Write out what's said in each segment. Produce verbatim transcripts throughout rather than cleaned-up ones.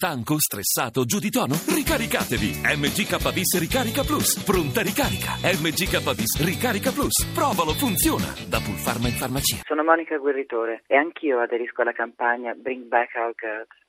Stanco, stressato, giù di tono? Ricaricatevi! M G K bis Ricarica Plus. Pronta ricarica. M G K bis Ricarica Plus. Provalo, funziona. Da Pulfarma in farmacia. Sono Monica Guerritore e anch'io aderisco alla campagna Bring Back Our Girls.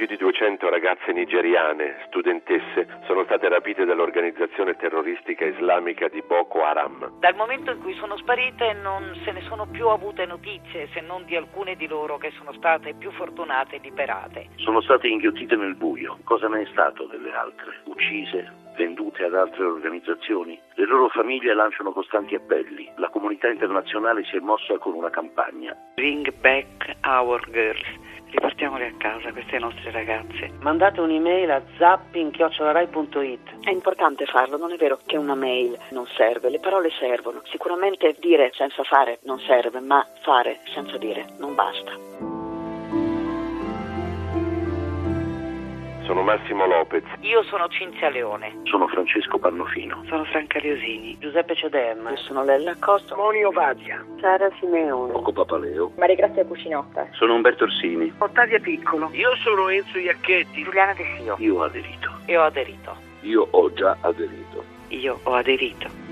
Più di duecento ragazze nigeriane, studentesse, sono state rapite dall'organizzazione terroristica islamica di Boko Haram. Dal momento in cui sono sparite non se ne sono più avute notizie, se non di alcune di loro che sono state più fortunate e liberate. Sono state inghiottite nel buio. Cosa ne è stato delle altre? Uccise? Vendute ad altre organizzazioni? Le loro famiglie lanciano costanti appelli. La comunità internazionale si è mossa con una campagna. Bring Back Our Girls. Riportiamole a casa, queste nostre ragazze. Mandate un'email a zapping chiocciola rai punto it. È importante farlo, non è vero che una mail non serve, le parole servono. Sicuramente dire senza fare non serve, ma fare senza dire non basta. Sono Massimo Lopez. Io sono Cinzia Leone. Sono Francesco Pannofino. Sono Franca Liosini. Giuseppe Cedemma. Io sono Lella Costa. Moni Ovazia. Sara Simeone. Rocco Papaleo. Maria Grazia Cucinotta. Sono Umberto Orsini. Ottavia Piccolo. Io sono Enzo Iacchetti. Giuliana De Sio. Io ho aderito. Io ho aderito. Io ho già aderito. Io ho aderito.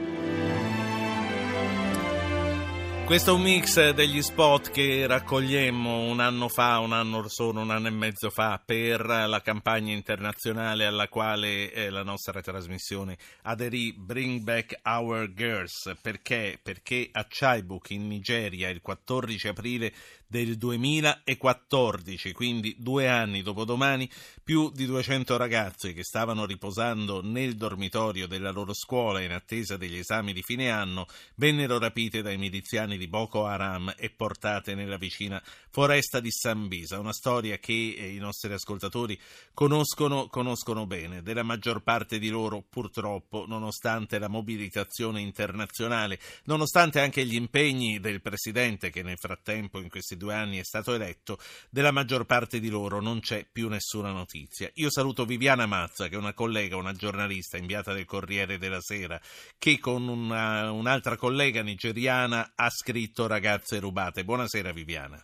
Questo è un mix degli spot che raccogliemmo un anno fa, un anno or sono, un anno e mezzo fa per la campagna internazionale alla quale eh, la nostra trasmissione aderì, Bring Back Our Girls. Perché? Perché a Chibok in Nigeria il quattordici aprile del duemilaquattordici, quindi due anni dopo domani, più di duecento ragazze che stavano riposando nel dormitorio della loro scuola in attesa degli esami di fine anno vennero rapite dai miliziani di Boko Haram e portate nella vicina foresta di Sambisa, una storia che i nostri ascoltatori conoscono, conoscono bene. Della maggior parte di loro, purtroppo, nonostante la mobilitazione internazionale, nonostante anche gli impegni del presidente che nel frattempo in questi due anni è stato eletto, della maggior parte di loro non c'è più nessuna notizia. Io saluto Viviana Mazza, che è una collega, una giornalista inviata del Corriere della Sera, che con una, un'altra collega nigeriana ha scritto Ragazze rubate. Buonasera Viviana.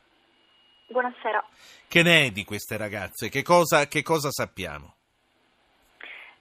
Buonasera. Che ne è di queste ragazze? Che cosa, che cosa sappiamo?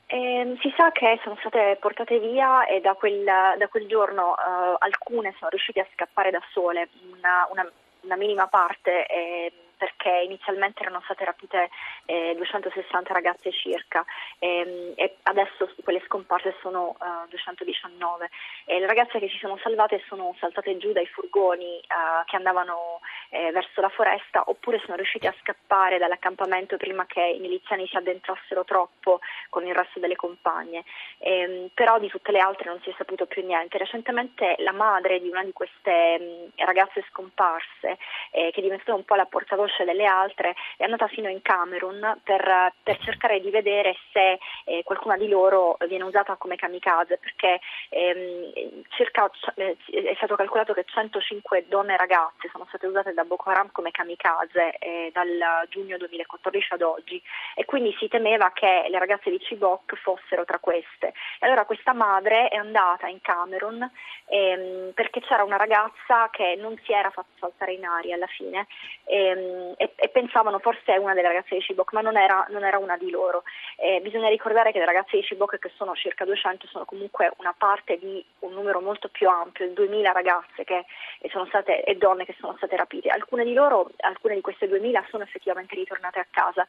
Eh, si sa che sono state portate via e da quel, da quel giorno eh, alcune sono riuscite a scappare da sole, una, una, una minima parte eh, perché inizialmente erano state rapite eh, duecentosessanta ragazze circa ehm, e adesso quelle scomparse sono eh, duecentodiciannove. E le ragazze che ci sono salvate sono saltate giù dai furgoni eh, che andavano eh, verso la foresta, oppure sono riuscite a scappare dall'accampamento prima che i miliziani si addentrassero troppo con il resto delle compagne. Ehm, però di tutte le altre non si è saputo più niente. Recentemente la madre di una di queste mh, ragazze scomparse, eh, che diventò un po' la portavoce delle altre, è andata fino in Camerun per, per cercare di vedere se eh, qualcuna di loro viene usata come kamikaze, perché ehm, circa è stato calcolato che centocinque donne e ragazze sono state usate da Boko Haram come kamikaze eh, dal giugno duemilaquattordici ad oggi, e quindi si temeva che le ragazze di Chibok fossero tra queste. E allora questa madre è andata in Camerun ehm, perché c'era una ragazza che non si era fatta saltare in aria alla fine ehm, E, e pensavano fosse una delle ragazze di Chibok, ma non era, non era una di loro. Eh, bisogna ricordare che le ragazze di Chibok, che sono circa duecento, sono comunque una parte di un numero molto più ampio, duemila ragazze che sono state, e donne che sono state rapite. Alcune di loro, alcune di queste duemila sono effettivamente ritornate a casa,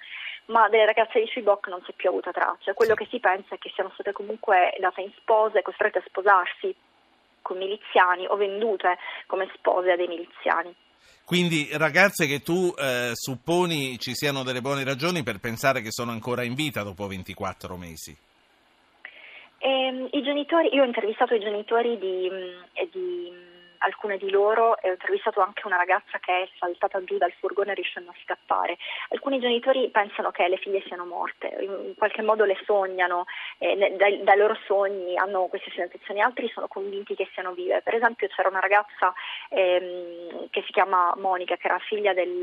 ma delle ragazze di Chibok non si è più avuta traccia. Quello che si pensa è che siano state comunque date in spose, costrette a sposarsi con miliziani o vendute come spose a dei miliziani. Quindi ragazze che tu eh, supponi ci siano delle buone ragioni per pensare che sono ancora in vita dopo ventiquattro mesi. Eh, i genitori, io ho intervistato i genitori di, di alcune di loro e ho intervistato anche una ragazza che è saltata giù dal furgone riuscendo a scappare. Alcuni genitori pensano che le figlie siano morte, in qualche modo le sognano, eh, dai, dai loro sogni hanno queste sensazioni, altri sono convinti che siano vive. Per esempio c'era una ragazza ehm, che si chiama Monica, che era figlia del,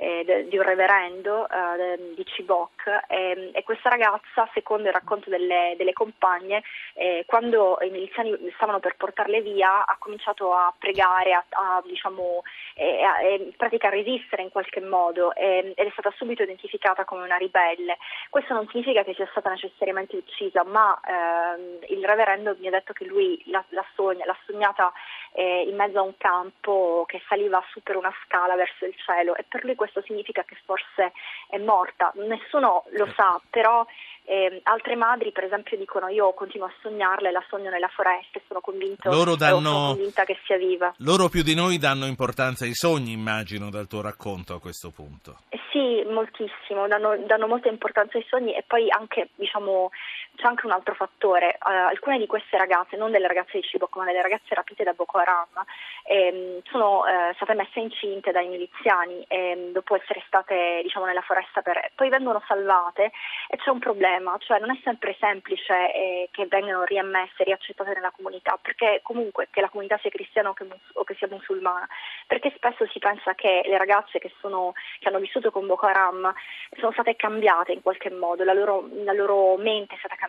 eh, di un reverendo eh, di Chibok, e, e questa ragazza, secondo il racconto delle, delle compagne, eh, quando i miliziani stavano per portarle via ha cominciato a pregare, a, a diciamo eh, a, in pratica a resistere in qualche modo, eh, ed è stata subito identificata come una ribelle. Questo non significa che sia stata necessariamente uccisa, ma ehm, il reverendo mi ha detto che lui la, la sogna, l'ha sognata eh, in mezzo a un campo che saliva su per una scala verso il cielo, e per lui questo significa che forse è morta. Nessuno lo sa, però eh, altre madri per esempio dicono: io continuo a sognarla e la sogno nella foresta e sono, convinto, loro danno, sono convinta che sia viva. Loro più di noi danno importanza ai sogni, immagino, dal tuo racconto a questo punto. Eh, sì, moltissimo, danno, danno molta importanza ai sogni, e poi anche, diciamo, c'è anche un altro fattore. Uh, alcune di queste ragazze, non delle ragazze di Chibok, ma delle ragazze rapite da Boko Haram, ehm, sono eh, state messe incinte dai miliziani ehm, dopo essere state, diciamo, nella foresta, per... poi vengono salvate, e c'è un problema, cioè non è sempre semplice eh, che vengano riammesse, riaccettate nella comunità, perché comunque, che la comunità sia cristiana o che, mus- o che sia musulmana, perché spesso si pensa che le ragazze che sono che hanno vissuto con Boko Haram sono state cambiate in qualche modo, la loro, la loro mente è stata cambiata.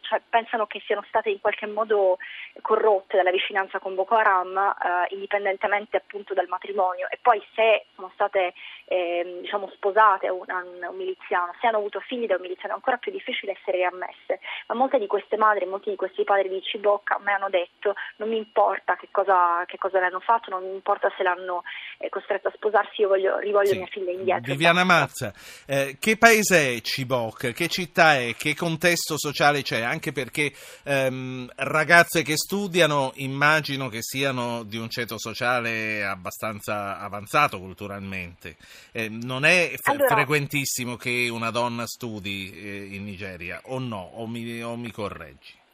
Cioè, pensano che siano state in qualche modo corrotte dalla vicinanza con Boko Haram, eh, indipendentemente appunto dal matrimonio, e poi se sono state eh, diciamo sposate a un, a un miliziano, se hanno avuto figli da un miliziano, è ancora più difficile essere riammesse. Ma molte di queste madri, molti di questi padri di Chibok a me hanno detto: non mi importa che cosa, che cosa le hanno fatto, non mi importa se l'hanno eh, costretta a sposarsi, io voglio, rivoglio sì. mia figlia indietro. Viviana Mazza, eh, che paese è Chibok? Che città è? Che contesto sociale c'è? Anche perché ehm, ragazze che studiano immagino che siano di un ceto sociale abbastanza avanzato culturalmente, eh, non è f- allora, frequentissimo che una donna studi eh, in Nigeria, o no? O mi, o mi correggi?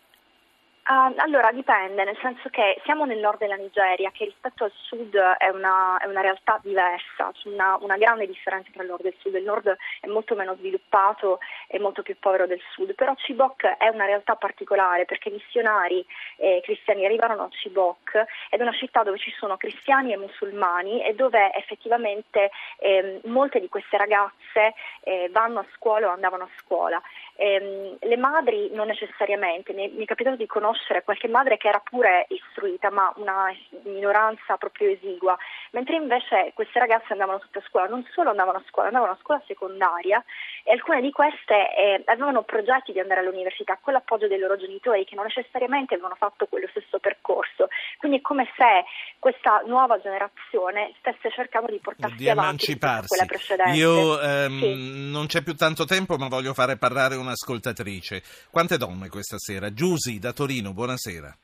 Uh, allora dipende, nel senso che siamo nel nord della Nigeria, che rispetto al sud è una, è una realtà diversa, c'è una, una grande differenza tra il nord e il sud. Il nord è molto meno sviluppato e molto più povero del sud, però Chibok è una realtà particolare perché missionari eh, cristiani arrivarono a Chibok, ed è una città dove ci sono cristiani e musulmani, e dove effettivamente eh, molte di queste ragazze eh, vanno a scuola o andavano a scuola. Eh, le madri non necessariamente, mi, mi è capitato di conoscere qualche madre che era pure istruita, ma una minoranza proprio esigua, mentre invece queste ragazze andavano tutte a scuola, non solo andavano a scuola, andavano a scuola secondaria, e alcune di queste eh, avevano progetti di andare all'università con l'appoggio dei loro genitori, che non necessariamente avevano fatto quello stesso percorso. Quindi è come se questa nuova generazione stesse cercando di portarsi di avanti emanciparsi. Quella precedente. Io ehm, sì. non c'è più tanto tempo, ma voglio fare parlare un'ascoltatrice. Quante donne questa sera? Giusi da Torino, buonasera.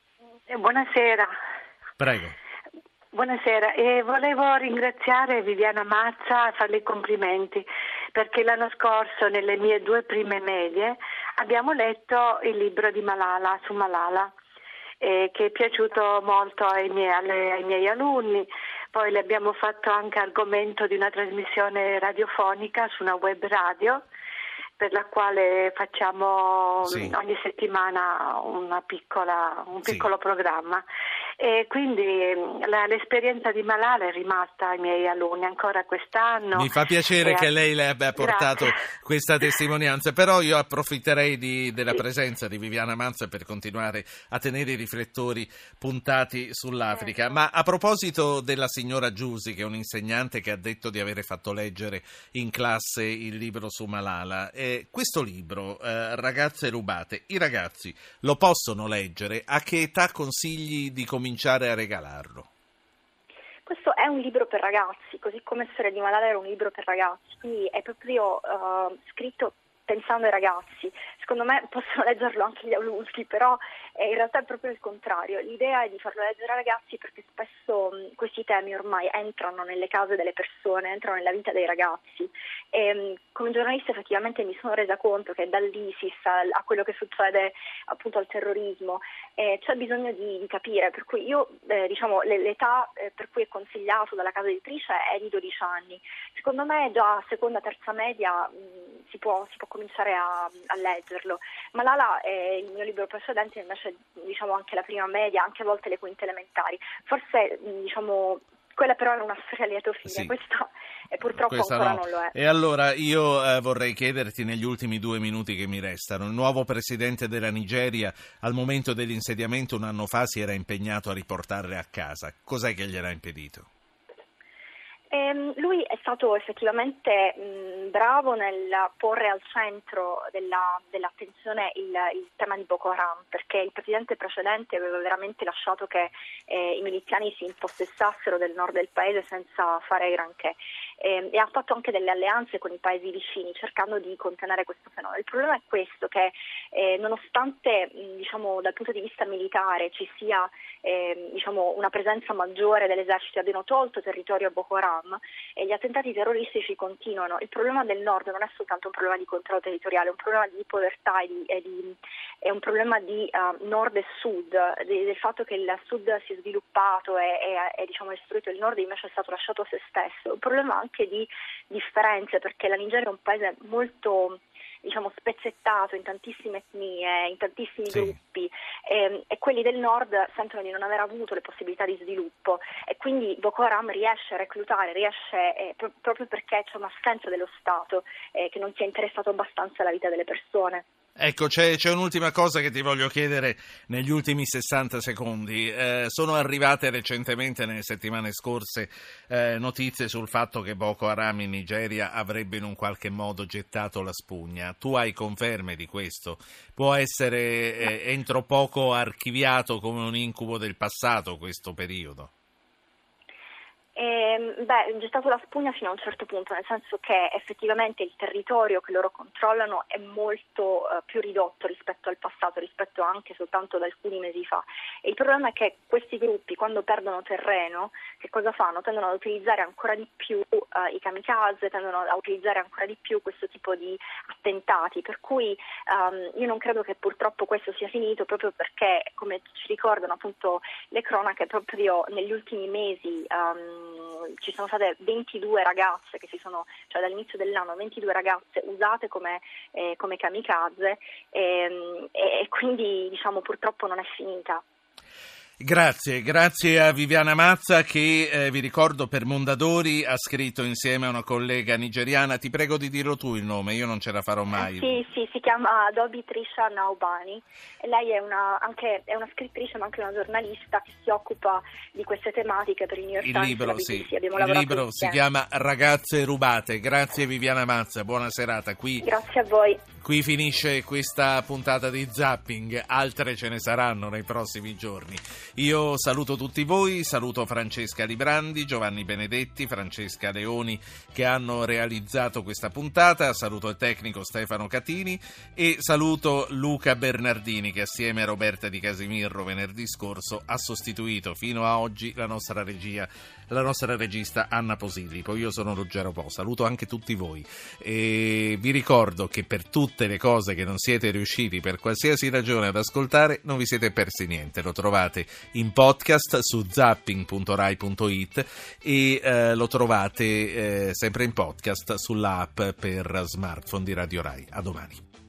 Buonasera. Prego. Buonasera, e volevo ringraziare Viviana Mazza e farle i complimenti, perché l'anno scorso nelle mie due prime medie abbiamo letto il libro di Malala, su Malala, eh, che è piaciuto molto ai miei, alle, ai miei alunni. Poi le abbiamo fatto anche argomento di una trasmissione radiofonica su una web radio, per la quale facciamo sì. ogni settimana una piccola, un piccolo sì. programma, e quindi la, l'esperienza di Malala è rimasta ai miei alunni ancora quest'anno. Mi fa piacere e che a... lei le abbia portato Grazie. questa testimonianza, però io approfitterei di, della sì. presenza di Viviana Mazza per continuare a tenere i riflettori puntati sull'Africa. Eh. Ma a proposito della signora Giusi, che è un'insegnante che ha detto di avere fatto leggere in classe il libro su Malala, Eh, questo libro, eh, Ragazze rubate, i ragazzi lo possono leggere? A che età consigli di cominciare a regalarlo? Questo è un libro per ragazzi, così come Storia di Malala era un libro per ragazzi, quindi è proprio uh, scritto pensando ai ragazzi. Secondo me possono leggerlo anche gli adulti, però eh, in realtà è proprio il contrario. L'idea è di farlo leggere ai ragazzi, perché spesso mh, questi temi ormai entrano nelle case delle persone, entrano nella vita dei ragazzi. E, mh, come giornalista effettivamente mi sono resa conto che dall'ISIS a, a quello che succede appunto al terrorismo eh, c'è bisogno di, di capire, per cui io eh, diciamo l'età eh, per cui è consigliato dalla casa editrice è di dodici anni. Secondo me già a seconda, terza media mh, si può, si può cominciare a, a leggerlo. Malala, eh, il mio libro precedente invece diciamo anche la prima media, anche a volte le quinte elementari, forse mh, diciamo quella però era una storia lieto fine, sì. questa e purtroppo Questa ancora no. non lo è. E allora io eh, vorrei chiederti, negli ultimi due minuti che mi restano, il nuovo presidente della Nigeria al momento dell'insediamento un anno fa si era impegnato a riportarle a casa. Cos'è che gliel'ha impedito? Eh, lui è stato effettivamente mh, bravo nel porre al centro della, dell'attenzione il, il tema di Boko Haram, perché il presidente precedente aveva veramente lasciato che eh, i miliziani si impossessassero del nord del paese senza fare granché, eh, e ha fatto anche delle alleanze con i paesi vicini cercando di contenere questo fenomeno. Il problema è questo, che eh, nonostante mh, diciamo dal punto di vista militare ci sia eh, diciamo una presenza maggiore dell'esercito, abbiano tolto territorio a Boko Haram e gli attentati terroristici continuano. Il problema del nord non è soltanto un problema di controllo territoriale, è un problema di povertà, e di, e di, è un problema di uh, nord e sud, di, del fatto che il sud si è sviluppato e, e, e diciamo istruito, il nord invece è stato lasciato a se stesso. Un problema anche di differenze, perché la Nigeria è un paese molto diciamo spezzettato in tantissime etnie, in tantissimi sì. gruppi, e, e quelli del nord sentono di non aver avuto le possibilità di sviluppo, e quindi Boko Haram riesce a reclutare, riesce eh, pro- proprio perché c'è un'assenza dello Stato eh, che non si è interessato abbastanza alla vita delle persone. Ecco, c'è, c'è un'ultima cosa che ti voglio chiedere negli ultimi sessanta secondi. Eh, sono arrivate recentemente, nelle settimane scorse, eh, notizie sul fatto che Boko Haram in Nigeria avrebbe in un qualche modo gettato la spugna. Tu hai conferme di questo? Può essere eh, entro poco archiviato come un incubo del passato questo periodo? Eh, beh, gettato la spugna fino a un certo punto, nel senso che effettivamente il territorio che loro controllano è molto eh, più ridotto rispetto al passato, rispetto anche soltanto ad alcuni mesi fa. E il problema è che questi gruppi, quando perdono terreno, che cosa fanno? Tendono ad utilizzare ancora di più eh, i kamikaze, tendono a utilizzare ancora di più questo tipo di attentati, per cui ehm, io non credo che purtroppo questo sia finito, proprio perché, come ci ricordano appunto le cronache, proprio negli ultimi mesi ehm, ci sono state ventidue ragazze che si sono, cioè dall'inizio dell'anno, ventidue ragazze usate come, eh, come kamikaze, e, e quindi diciamo purtroppo non è finita. Grazie, grazie a Viviana Mazza che eh, vi ricordo per Mondadori ha scritto insieme a una collega nigeriana. Ti prego di dirlo tu il nome, io non ce la farò mai. Eh, sì, sì, si chiama Dobi Trisha Naubani. Lei è una, anche, è una scrittrice ma anche una giornalista che si occupa di queste tematiche per il New York il Times. Libro, sì. Il libro si chiama Ragazze rubate. Grazie Viviana Mazza, buona serata. Qui, grazie a voi. Qui finisce questa puntata di Zapping, altre ce ne saranno nei prossimi giorni. Io saluto tutti voi, saluto Francesca Librandi, Giovanni Benedetti, Francesca Leoni che hanno realizzato questa puntata, saluto il tecnico Stefano Catini e saluto Luca Bernardini che assieme a Roberta Di Casimirro venerdì scorso ha sostituito fino a oggi la nostra regia, la nostra regista Anna Posilli. Poi io sono Ruggero Po, saluto anche tutti voi e vi ricordo che per tutte le cose che non siete riusciti per qualsiasi ragione ad ascoltare non vi siete persi niente, lo trovate in podcast su zapping punto rai punto it e eh, lo trovate eh, sempre in podcast sull'app per smartphone di Radio Rai. A domani.